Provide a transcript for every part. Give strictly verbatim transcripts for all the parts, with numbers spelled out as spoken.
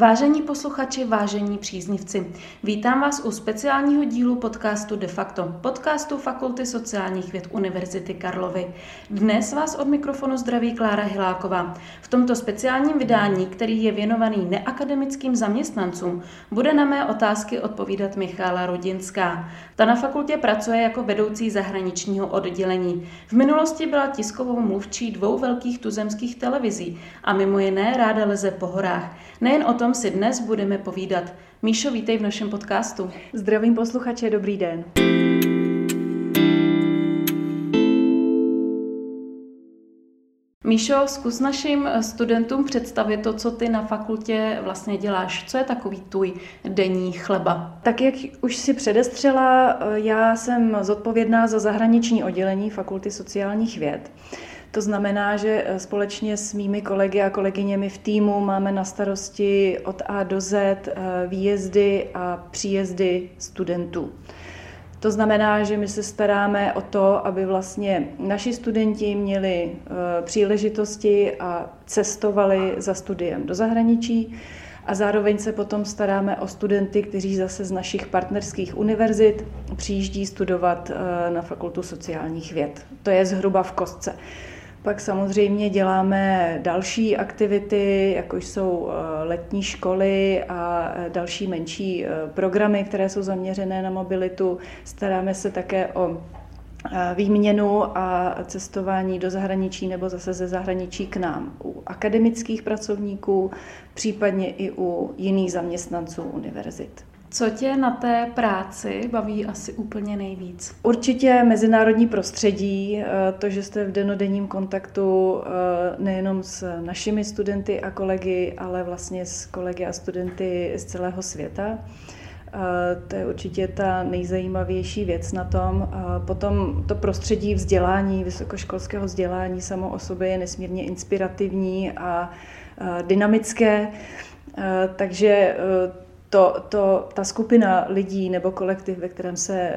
Vážení posluchači, vážení příznivci, vítám vás u speciálního dílu podcastu De facto, podcastu Fakulty sociálních věd Univerzity Karlovy. Dnes vás od mikrofonu zdraví Klára Hiláková. V tomto speciálním vydání, který je věnovaný neakademickým zaměstnancům, bude na mé otázky odpovídat Michala Rudinská. Ta na fakultě pracuje jako vedoucí zahraničního oddělení. V minulosti byla tiskovou mluvčí dvou velkých tuzemských televizí a mimo jiné ráda leze po horách. Nejen o tom si dnes budeme povídat. Míšo, vítej v našem podcastu. Zdravím posluchače, dobrý den. Míšo, zkus našim studentům představit to, co ty na fakultě vlastně děláš. Co je takový tvůj denní chleba? Tak jak už si předestřela, já jsem zodpovědná za zahraniční oddělení Fakulty sociálních věd. To znamená, že společně s mými kolegy a kolegyněmi v týmu máme na starosti od A do Z výjezdy a příjezdy studentů. To znamená, že my se staráme o to, aby vlastně naši studenti měli příležitosti a cestovali za studiem do zahraničí. A zároveň se potom staráme o studenty, kteří zase z našich partnerských univerzit přijíždí studovat na Fakultu sociálních věd. To je zhruba v kostce. Pak samozřejmě děláme další aktivity, jako jsou letní školy a další menší programy, které jsou zaměřené na mobilitu. Staráme se také o výměnu a cestování do zahraničí nebo zase ze zahraničí k nám u akademických pracovníků, případně i u jiných zaměstnanců univerzit. Co tě na té práci baví asi úplně nejvíc? Určitě mezinárodní prostředí, to, že jste v dennodenním kontaktu nejenom s našimi studenty a kolegy, ale vlastně s kolegy a studenty z celého světa. To je určitě ta nejzajímavější věc na tom. Potom to prostředí vzdělání, vysokoškolského vzdělání samo o sobě je nesmírně inspirativní a dynamické, takže to, to, ta skupina lidí nebo kolektiv, ve kterém se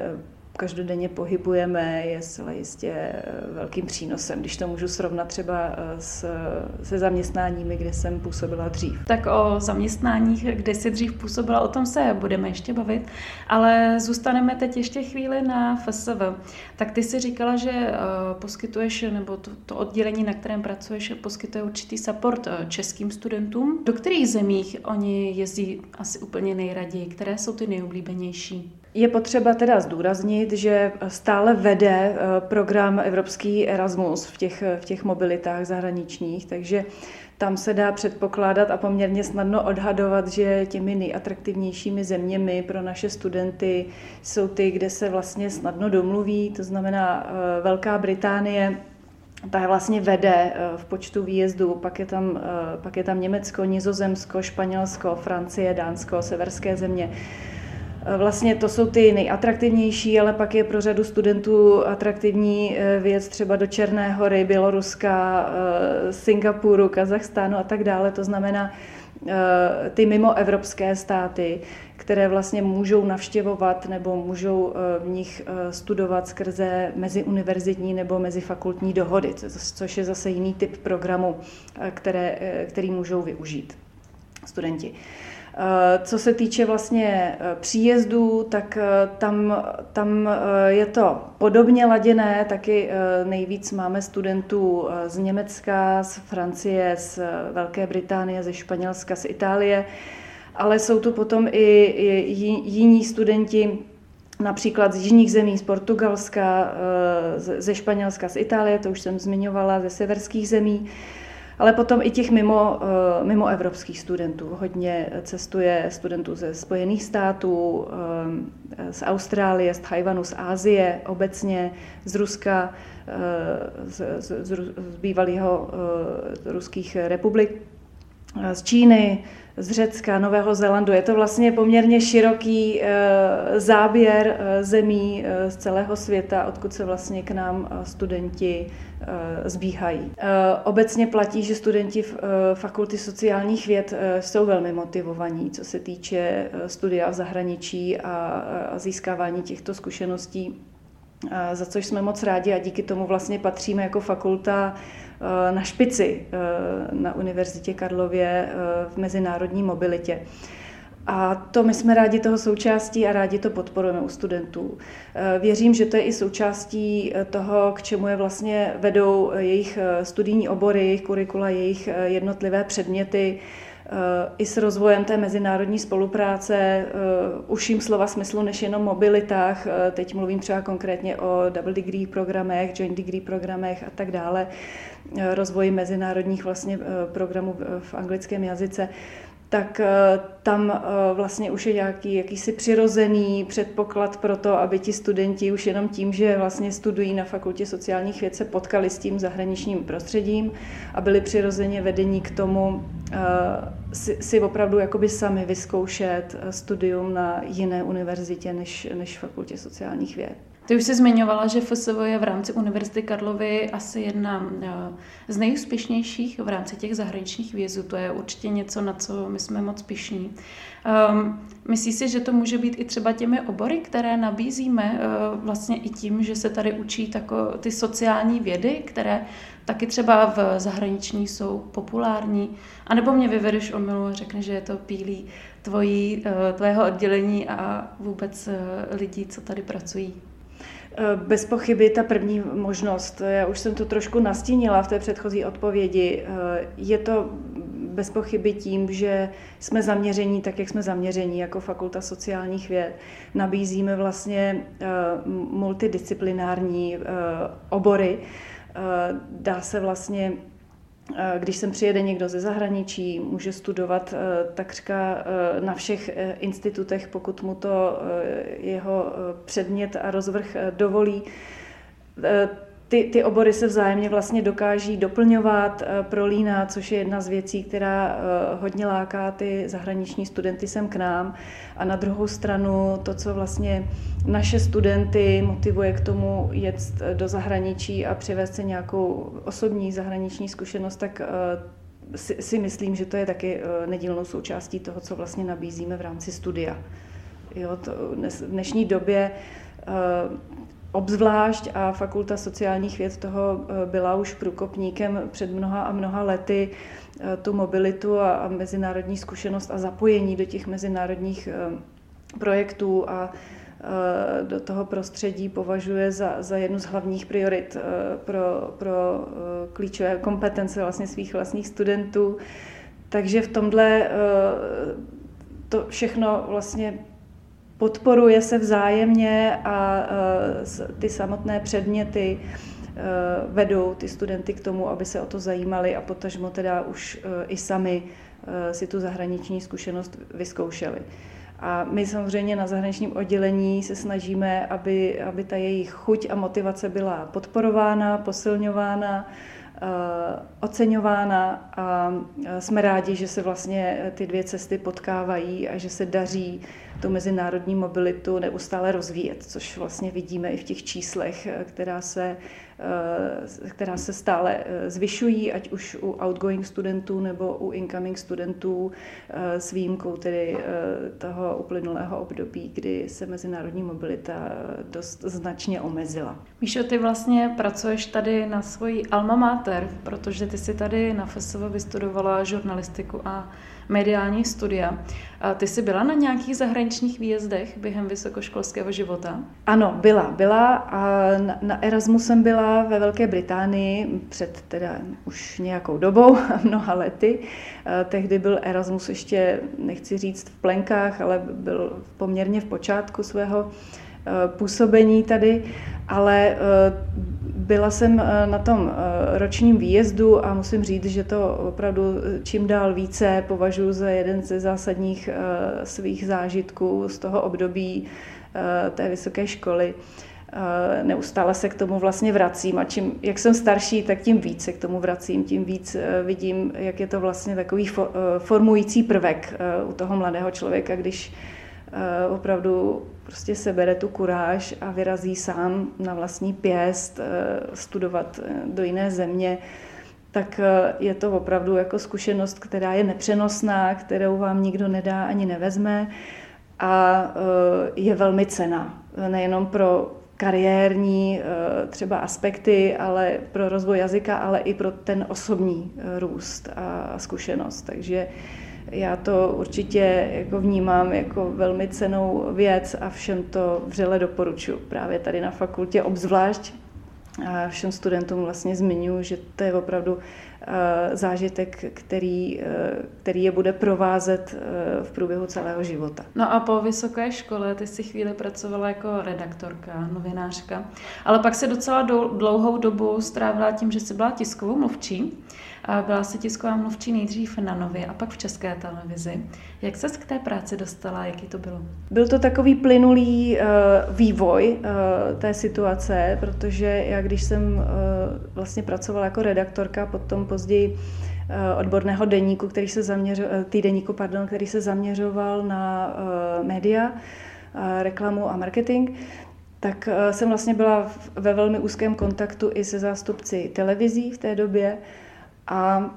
každodenně pohybujeme, je zcela jistě velkým přínosem, když to můžu srovnat třeba s, se zaměstnáními, kde jsem působila dřív. Tak o zaměstnáních, kde jsi dřív působila, o tom se budeme ještě bavit, ale zůstaneme teď ještě chvíli na F S V. Tak ty jsi říkala, že poskytuješ, nebo to, to oddělení, na kterém pracuješ, poskytuje určitý support českým studentům. Do kterých zemích oni jezdí asi úplně nejraději? Které jsou ty nejoblíbenější? Je potřeba teda zdůraznit, že stále vede program Evropský Erasmus v těch, v těch mobilitách zahraničních, takže tam se dá předpokládat a poměrně snadno odhadovat, že těmi nejatraktivnějšími zeměmi pro naše studenty jsou ty, kde se vlastně snadno domluví, to znamená Velká Británie, ta vlastně vede v počtu výjezdů, pak je tam, pak je tam Německo, Nizozemsko, Španělsko, Francie, Dánsko, severské země. Vlastně to jsou ty nejatraktivnější, ale pak je pro řadu studentů atraktivní věc třeba do Černé hory, Běloruska, Singapuru, Kazachstánu a tak dále. To znamená ty mimoevropské státy, které vlastně můžou navštěvovat nebo můžou v nich studovat skrze meziuniverzitní nebo mezifakultní dohody, což je zase jiný typ programu, které, který můžou využít studenti. Co se týče vlastně příjezdů, tak tam, tam je to podobně laděné, taky nejvíc máme studentů z Německa, z Francie, z Velké Británie, ze Španělska, z Itálie, ale jsou tu potom i jiní studenti, například z jiných zemí, z Portugalska, ze Španělska, z Itálie, to už jsem zmiňovala, ze severských zemí. Ale potom i těch mimo, mimo evropských studentů. Hodně cestuje studentů ze Spojených států, z Austrálie, z Tchajvanu, z Asie obecně, z Ruska, z, z, z bývalého ruských republik, z Číny, z Řecka, Nového Zélandu. Je to vlastně poměrně široký záběr zemí z celého světa, odkud se vlastně k nám studenti zbíhají. Obecně platí, že studenti Fakulty sociálních věd jsou velmi motivovaní, co se týče studia v zahraničí a získávání těchto zkušeností, za což jsme moc rádi a díky tomu vlastně patříme jako fakulta na špici na Univerzitě Karlově v mezinárodní mobilitě. A to my jsme rádi toho součástí a rádi to podporujeme u studentů. Věřím, že to je i součástí toho, k čemu je vlastně vedou jejich studijní obory, jejich kurikula, jejich jednotlivé předměty, i s rozvojem té mezinárodní spolupráce, uším slova smyslu než jenom mobilitách, teď mluvím třeba konkrétně o double degree programech, joint degree programech a tak dále, rozvoji mezinárodních vlastně programů v anglickém jazyce, tak tam vlastně už je nějaký jakýsi přirozený předpoklad pro to, aby ti studenti už jenom tím, že vlastně studují na Fakultě sociálních věd, se potkali s tím zahraničním prostředím a byli přirozeně vedení k tomu si, si opravdu jakoby sami vyzkoušet studium na jiné univerzitě než, než Fakultě sociálních věd. Ty už jsi zmiňovala, že F S V je v rámci Univerzity Karlovy asi jedna z nejúspěšnějších v rámci těch zahraničních výjezdů. To je určitě něco, na co my jsme moc pyšní. Um, myslíš si, že to může být i třeba těmi obory, které nabízíme uh, vlastně i tím, že se tady učí tako, ty sociální vědy, které taky třeba v zahraničí jsou populární? A nebo mě vyvedeš omylu a řekne, že je to pílí tvojí, uh, tvého oddělení a vůbec uh, lidí, co tady pracují? Bez pochyby ta první možnost, já už jsem to trošku nastínila v té předchozí odpovědi, je to bez pochyby tím, že jsme zaměření tak, jak jsme zaměření jako Fakulta sociálních věd. Nabízíme vlastně multidisciplinární obory, dá se vlastně... Když sem přijede někdo ze zahraničí, může studovat takřka na všech institutech, pokud mu to jeho předmět a rozvrh dovolí. Ty, ty obory se vzájemně vlastně dokáží doplňovat, prolínat, což je jedna z věcí, která hodně láká ty zahraniční studenty sem k nám. A na druhou stranu to, co vlastně naše studenty motivuje k tomu jet do zahraničí a přivést se nějakou osobní zahraniční zkušenost, tak si, si myslím, že to je taky nedílnou součástí toho, co vlastně nabízíme v rámci studia. Jo, to v dnešní době obzvlášť a Fakulta sociálních věd toho byla už průkopníkem před mnoha a mnoha lety, tu mobilitu a mezinárodní zkušenost a zapojení do těch mezinárodních projektů a do toho prostředí považuje za, za jednu z hlavních priorit pro, pro klíčové kompetence vlastně svých vlastních studentů. Takže v tomhle to všechno vlastně podporuje se vzájemně a ty samotné předměty vedou ty studenty k tomu, aby se o to zajímali a potažmo teda už i sami si tu zahraniční zkušenost vyzkoušeli. A my samozřejmě na zahraničním oddělení se snažíme, aby, aby ta jejich chuť a motivace byla podporována, posilňována, oceňována a jsme rádi, že se vlastně ty dvě cesty potkávají a že se daří tu mezinárodní mobilitu neustále rozvíjet, což vlastně vidíme i v těch číslech, která se, která se stále zvyšují, ať už u outgoing studentů nebo u incoming studentů s výjimkou tedy toho uplynulého období, kdy se mezinárodní mobilita dost značně omezila. Míšo, ty vlastně pracuješ tady na svoji alma mater, protože ty jsi tady na F S V vystudovala žurnalistiku a mediální studia. A ty jsi byla na nějakých zahraničních výjezdech během vysokoškolského života? Ano, byla. Byla a na, na Erasmus jsem byla ve Velké Británii před teda už nějakou dobou, mnoha lety. Tehdy byl Erasmus ještě, nechci říct v plenkách, ale byl poměrně v počátku svého působení tady, ale byla jsem na tom ročním výjezdu a musím říct, že to opravdu čím dál více považuji za jeden ze zásadních svých zážitků z toho období té vysoké školy. Neustále se k tomu vlastně vracím a čím, jak jsem starší, tak tím víc se k tomu vracím, tím víc vidím, jak je to vlastně takový formující prvek u toho mladého člověka, když opravdu prostě sebere tu kuráž a vyrazí sám na vlastní pěst studovat do jiné země, tak je to opravdu jako zkušenost, která je nepřenosná, kterou vám nikdo nedá ani nevezme a je velmi cenná, nejenom pro kariérní třeba aspekty, ale pro rozvoj jazyka, ale i pro ten osobní růst a zkušenost. Takže já to určitě jako vnímám jako velmi cennou věc a všem to vřele doporučuji. Právě tady na fakultě obzvlášť a všem studentům vlastně zmiňuji, že to je opravdu zážitek, který, který je bude provázet v průběhu celého života. No a po vysoké škole ty jsi chvíli pracovala jako redaktorka, novinářka, ale pak se docela dlouhou dobu strávila tím, že jsi byla tiskovou mluvčí. Byla jsi tisková mluvčí nejdřív na Nově a pak v České televizi. Jak ses k té práci dostala, jaký to bylo? Byl to takový plynulý vývoj té situace, protože já když jsem vlastně pracovala jako redaktorka, potom později odborného deníku, který se zaměřoval, týdeníku, pardon, který se zaměřoval na média, reklamu a marketing, tak jsem vlastně byla ve velmi úzkém kontaktu i se zástupci televizí v té době a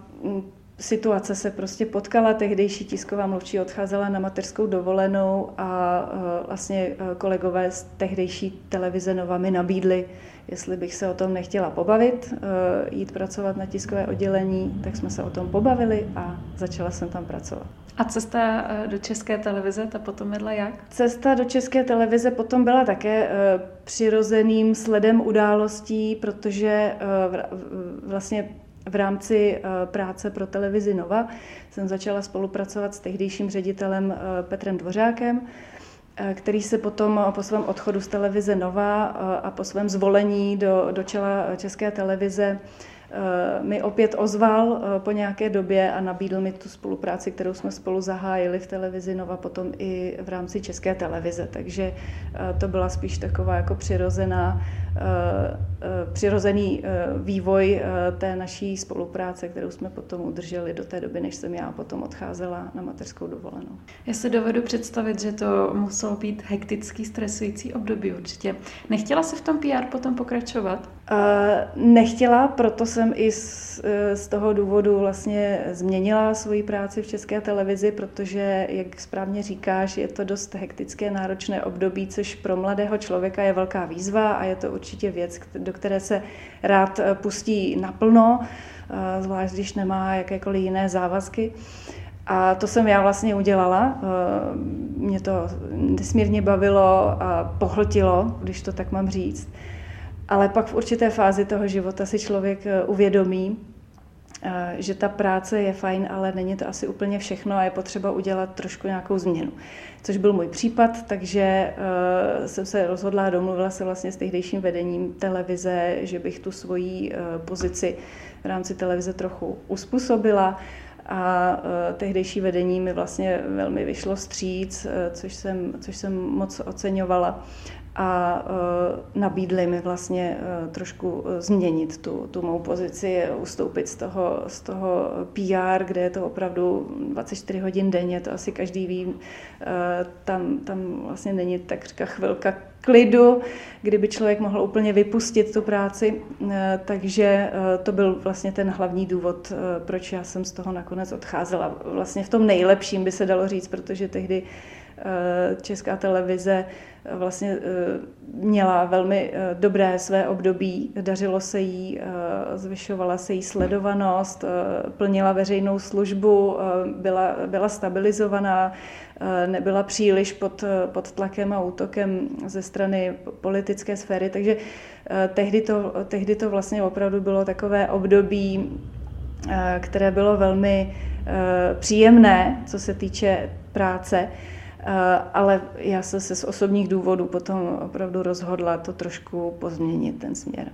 situace se prostě potkala, tehdejší tisková mluvčí odcházela na mateřskou dovolenou a vlastně kolegové z tehdejší televize Nova mi nabídli, jestli bych se o tom nechtěla pobavit, jít pracovat na tiskové oddělení, tak jsme se o tom pobavili a začala jsem tam pracovat. A cesta do České televize, ta potom vedla jak? Cesta do České televize potom byla také přirozeným sledem událostí, protože vlastně v rámci práce pro televizi Nova jsem začala spolupracovat s tehdejším ředitelem Petrem Dvořákem, který se potom po svém odchodu z televize Nova a po svém zvolení do, do čela České televize mi opět ozval po nějaké době a nabídl mi tu spolupráci, kterou jsme spolu zahájili v televizi Nova, potom i v rámci České televize. Takže to byla spíš taková jako přirozená, přirozený vývoj té naší spolupráce, kterou jsme potom udrželi do té doby, než jsem já potom odcházela na mateřskou dovolenou. Já se dovedu představit, že to muselo být hektický, stresující období určitě. Nechtěla se v tom P R potom pokračovat? Nechtěla, proto jsem i z, z toho důvodu vlastně změnila svoji práci v České televizi, protože, jak správně říkáš, je to dost hektické, náročné období, což pro mladého člověka je velká výzva a je to určitě věc, do které se rád pustí naplno, zvlášť když nemá jakékoliv jiné závazky. A to jsem já vlastně udělala. Mě to nesmírně bavilo a pohltilo, když to tak mám říct. Ale pak v určité fázi toho života si člověk uvědomí, že ta práce je fajn, ale není to asi úplně všechno a je potřeba udělat trošku nějakou změnu. Což byl můj případ, takže jsem se rozhodla a domluvila se vlastně s tehdejším vedením televize, že bych tu svoji pozici v rámci televize trochu uspůsobila. A tehdejší vedení mi vlastně velmi vyšlo vstříc, což jsem, což jsem moc oceňovala. A nabídli mi vlastně trošku změnit tu, tu mou pozici, ustoupit z toho, z toho P R, kde je to opravdu dvacet čtyři hodin denně, to asi každý ví, tam, tam vlastně není takřka chvilka klidu, kdyby člověk mohl úplně vypustit tu práci, takže to byl vlastně ten hlavní důvod, proč já jsem z toho nakonec odcházela. Vlastně v tom nejlepším by se dalo říct, protože tehdy Česká televize vlastně měla velmi dobré své období, dařilo se jí, zvyšovala se jí sledovanost, plnila veřejnou službu, byla, byla stabilizovaná, nebyla příliš pod, pod tlakem a útokem ze strany politické sféry, takže tehdy to, tehdy to vlastně opravdu bylo takové období, které bylo velmi příjemné, co se týče práce. Ale já jsem se z osobních důvodů potom opravdu rozhodla to trošku pozměnit, ten směr.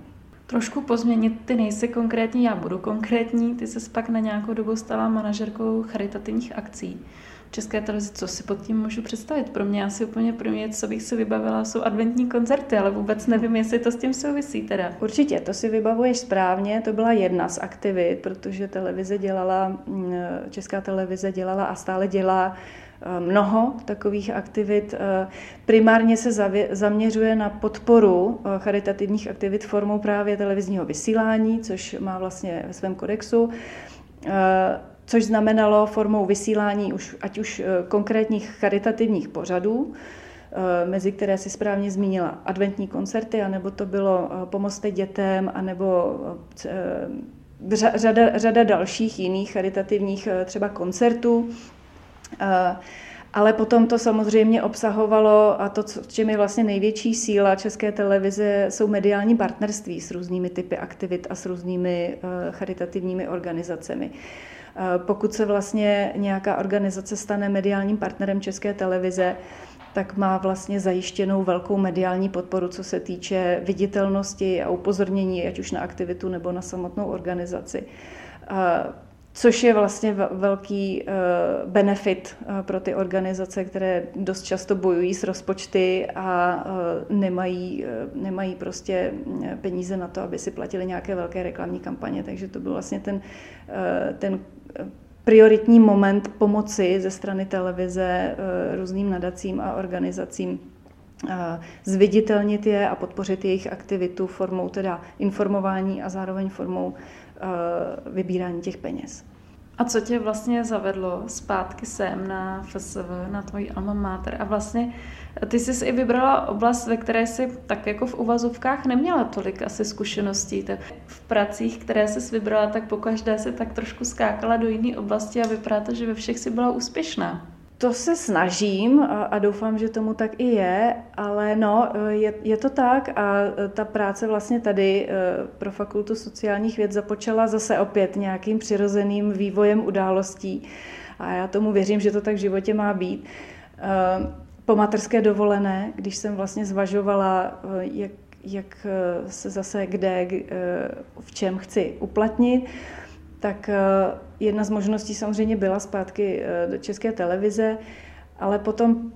Trošku pozměnit, ty nejsi konkrétní, já budu konkrétní, ty ses pak na nějakou dobu stala manažerkou charitativních akcí v České televizi. Co si pod tím můžu představit? Pro mě asi úplně první, co bych si vybavila, jsou adventní koncerty, ale vůbec nevím, jestli to s tím souvisí teda. Určitě, to si vybavuješ správně, to byla jedna z aktivit, protože televize dělala, Česká televize dělala a stále dělá mnoho takových aktivit. Primárně se zavě, zaměřuje na podporu charitativních aktivit formou právě televizního vysílání, což má vlastně ve svém kodexu, což znamenalo formou vysílání už, ať už konkrétních charitativních pořadů, mezi které si správně zmínila adventní koncerty, anebo to bylo Pomozte dětem, anebo řada, řada dalších jiných charitativních třeba koncertů. Ale potom to samozřejmě obsahovalo, a to, čím je vlastně největší síla České televize, jsou mediální partnerství s různými typy aktivit a s různými charitativními organizacemi. Pokud se vlastně nějaká organizace stane mediálním partnerem České televize, tak má vlastně zajištěnou velkou mediální podporu, co se týče viditelnosti a upozornění, ať už na aktivitu nebo na samotnou organizaci. Což je vlastně velký benefit pro ty organizace, které dost často bojují s rozpočty a nemají, nemají prostě peníze na to, aby si platili nějaké velké reklamní kampaně. Takže to byl vlastně ten, ten prioritní moment pomoci ze strany televize různým nadacím a organizacím, zviditelnit je a podpořit jejich aktivitu formou teda informování a zároveň formou vybírání těch peněz. A co tě vlastně zavedlo zpátky sem na F S V, na tvojí alma mater? A vlastně ty jsi i vybrala oblast, ve které jsi tak jako v uvazovkách neměla tolik asi zkušeností. Tak v pracích, které jsi vybrala, tak pokaždé jsi tak trošku skákala do jiné oblasti a vypadá to, že ve všech jsi byla úspěšná. To se snažím a doufám, že tomu tak i je, ale no, je, je to tak a ta práce vlastně tady pro Fakultu sociálních věd započala zase opět nějakým přirozeným vývojem událostí a já tomu věřím, že to tak v životě má být. Po mateřské dovolené, když jsem vlastně zvažovala, jak, jak se zase kde, v čem chci uplatnit, tak jedna z možností samozřejmě byla zpátky do České televize, ale potom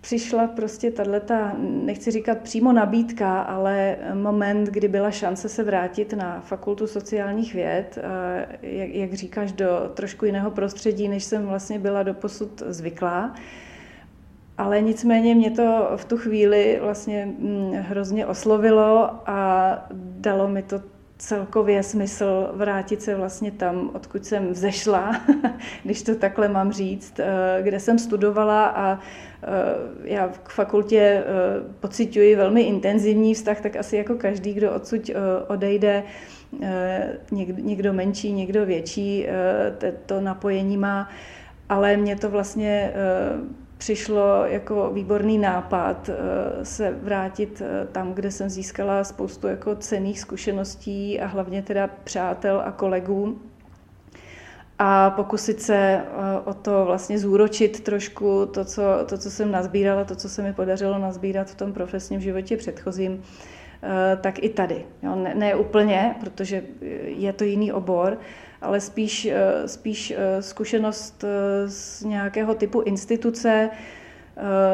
přišla prostě tato, nechci říkat přímo nabídka, ale moment, kdy byla šance se vrátit na Fakultu sociálních věd, jak, jak říkáš, do trošku jiného prostředí, než jsem vlastně byla doposud zvyklá. Ale nicméně mě to v tu chvíli vlastně hrozně oslovilo a dalo mi to celkově smysl vrátit se vlastně tam, odkud jsem vzešla, když to takhle mám říct, kde jsem studovala a já k fakultě pociťuji velmi intenzivní vztah, tak asi jako každý, kdo odsud odejde, někdo menší, někdo větší, to napojení má, ale mě to vlastně přišlo jako výborný nápad se vrátit tam, kde jsem získala spoustu jako cenných zkušeností a hlavně teda přátel a kolegů a pokusit se o to vlastně zúročit trošku to, co, to, co jsem nazbírala, to, co se mi podařilo nazbírat v tom profesním životě předchozím, tak i tady. Jo, ne, ne úplně, protože je to jiný obor, ale spíš, spíš zkušenost z nějakého typu instituce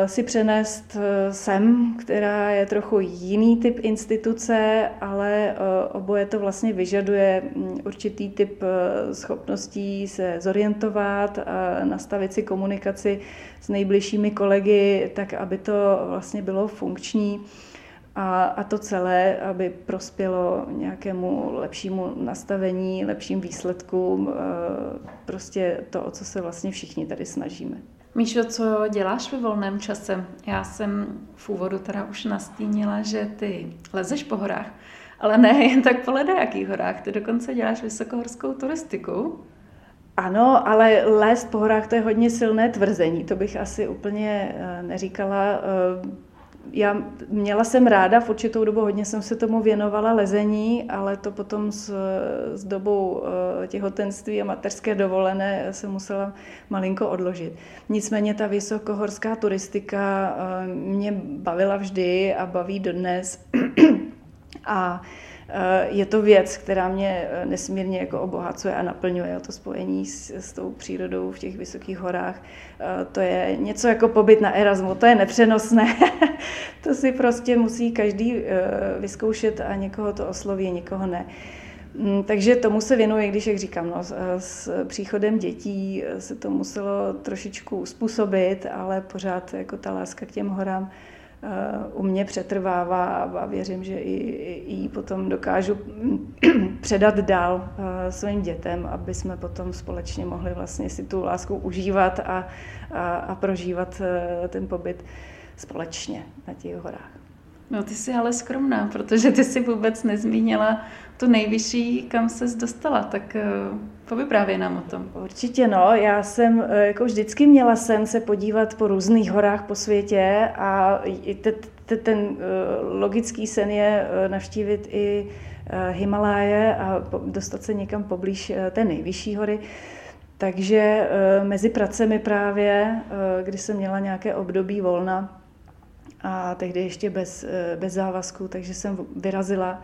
si přenést sem, která je trochu jiný typ instituce, ale oboje to vlastně vyžaduje určitý typ schopností se zorientovat, nastavit si komunikaci s nejbližšími kolegy, tak aby to vlastně bylo funkční. A to celé, aby prospělo nějakému lepšímu nastavení, lepším výsledkům, prostě to, o co se vlastně všichni tady snažíme. Míšo, co děláš ve volném čase? Já jsem v úvodu teda už nastínila, že ty lezeš po horách, ale ne jen tak po ledajakých horách, ty dokonce děláš vysokohorskou turistiku. Ano, ale lézt po horách, to je hodně silné tvrzení, to bych asi úplně neříkala. Já měla jsem ráda, v určitou dobu hodně jsem se tomu věnovala lezení, ale to potom s, s dobou těhotenství a mateřské dovolené se musela malinko odložit. Nicméně ta vysokohorská turistika mě bavila vždy a baví dodnes a je to věc, která mě nesmírně jako obohacuje a naplňuje. O to spojení s, s tou přírodou v těch vysokých horách. To je něco jako pobyt na Erasmu, to je nepřenosné. To si prostě musí každý vyzkoušet a někoho to osloví, někoho ne. Takže tomu se věnuji, když, jak říkám, no, s příchodem dětí se to muselo trošičku uspůsobit, ale pořád jako ta láska k těm horám u mě přetrvává a věřím, že i ji potom dokážu předat dál svým dětem, aby jsme potom společně mohli vlastně si tu lásku užívat a, a, a prožívat ten pobyt společně na těch horách. No ty jsi ale skromná, protože ty jsi vůbec nezmínila tu nejvyšší, kam ses dostala, tak povyprávěj nám o tom. Určitě no, já jsem jako vždycky měla sen se podívat po různých horách po světě a ten logický sen je navštívit i Himaláje a dostat se někam poblíž té nejvyšší hory. Takže mezi pracemi právě, kdy jsem měla nějaké období volna, a tehdy ještě bez, bez závazku, takže jsem vyrazila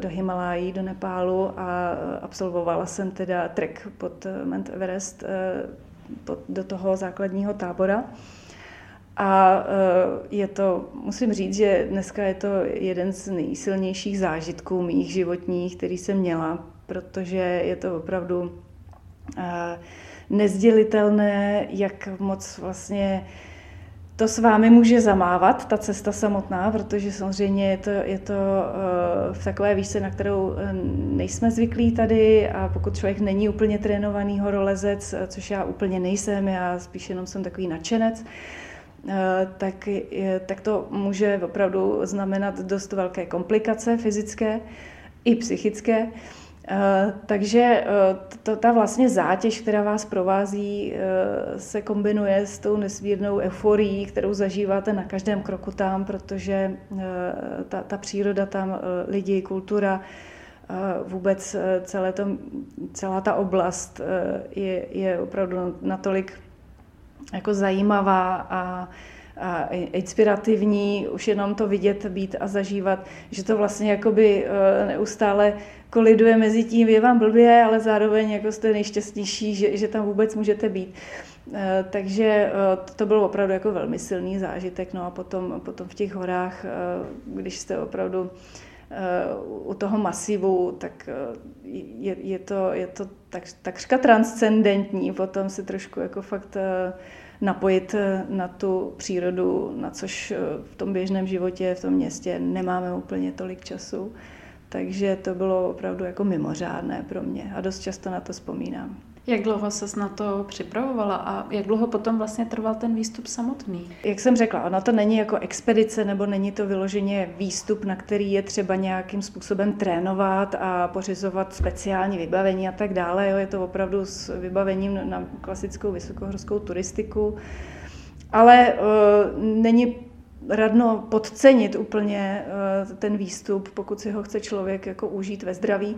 do Himalájí, do Nepálu a absolvovala jsem teda trek pod Mount Everest pod, do toho základního tábora. A je to, musím říct, že dneska je to jeden z nejsilnějších zážitků mých životních, který jsem měla, protože je to opravdu nezdělitelné, jak moc vlastně to s vámi může zamávat, ta cesta samotná, protože samozřejmě je to, je to v takové výšce, na kterou nejsme zvyklí tady a pokud člověk není úplně trénovaný horolezec, což já úplně nejsem, já spíš jenom jsem takový nadšenec, tak, tak to může opravdu znamenat dost velké komplikace fyzické i psychické. Uh, takže uh, to, ta vlastně zátěž, která vás provází, uh, se kombinuje s tou nesmírnou euforií, kterou zažíváte na každém kroku tam, protože uh, ta, ta příroda tam, uh, lidi, kultura, uh, vůbec uh, celé to, celá ta oblast uh, je, je opravdu natolik jako zajímavá a a inspirativní, už jenom to vidět, být a zažívat, že to vlastně jakoby neustále koliduje mezi tím, je vám blbě, ale zároveň jako jste nejšťastnější, že, že tam vůbec můžete být. Takže to byl opravdu jako velmi silný zážitek. No a potom, potom v těch horách, když jste opravdu u toho masivu, tak je, je to, je to tak, takřka transcendentní, potom se trošku jako fakt napojit na tu přírodu, na což v tom běžném životě, v tom městě nemáme úplně tolik času. Takže to bylo opravdu jako mimořádné pro mě a dost často na to vzpomínám. Jak dlouho ses na to připravovala a jak dlouho potom vlastně trval ten výstup samotný? Jak jsem řekla, ono to není jako expedice nebo není to vyloženě výstup, na který je třeba nějakým způsobem trénovat a pořizovat speciální vybavení a tak dále. Jo, je to opravdu s vybavením na klasickou vysokohorskou turistiku, ale uh, není radno podcenit úplně uh, ten výstup, pokud si ho chce člověk jako užít ve zdraví.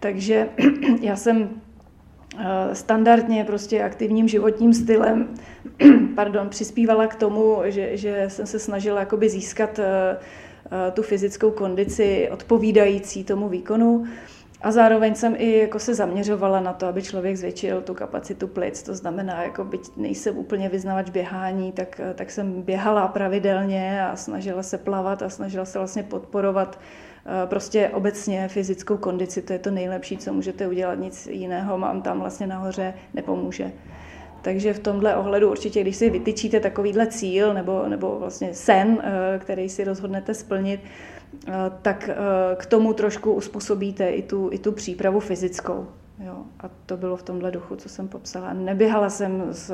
Takže já jsem standardně prostě aktivním životním stylem pardon, přispívala k tomu, že, že jsem se snažila jakoby získat tu fyzickou kondici odpovídající tomu výkonu a zároveň jsem i jako se zaměřovala na to, aby člověk zvětšil tu kapacitu plic, to znamená, jako byť nejsem úplně vyznavač běhání, tak, tak jsem běhala pravidelně a snažila se plavat a snažila se vlastně podporovat prostě obecně fyzickou kondici, to je to nejlepší, co můžete udělat, nic jiného mám tam vlastně nahoře nepomůže. Takže v tomhle ohledu určitě, když si vytyčíte takovýhle cíl nebo, nebo vlastně sen, který si rozhodnete splnit, tak k tomu trošku uspůsobíte i tu, i tu přípravu fyzickou. Jo, a to bylo v tomhle duchu, co jsem popsala. Neběhala jsem s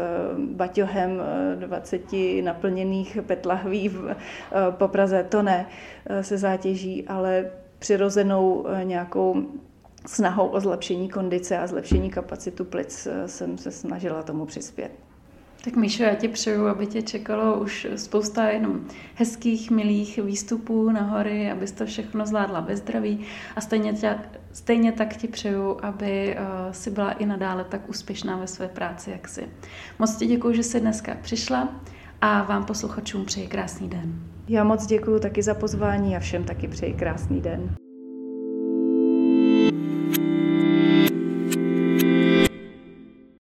baťohem dvaceti naplněných petlahví po Praze, to ne, se zátěží, ale přirozenou nějakou snahou o zlepšení kondice a zlepšení kapacitu plic jsem se snažila tomu přispět. Tak Míšo, já ti přeju, aby tě čekalo už spousta jenom hezkých, milých výstupů na hory, abys to všechno zvládla ve zdraví a stejně, tě, stejně tak ti přeju, aby uh, si byla i nadále tak úspěšná ve své práci, jak jsi. Moc ti děkuju, že jsi dneska přišla a vám posluchačům přeji krásný den. Já moc děkuju taky za pozvání a všem taky přeji krásný den.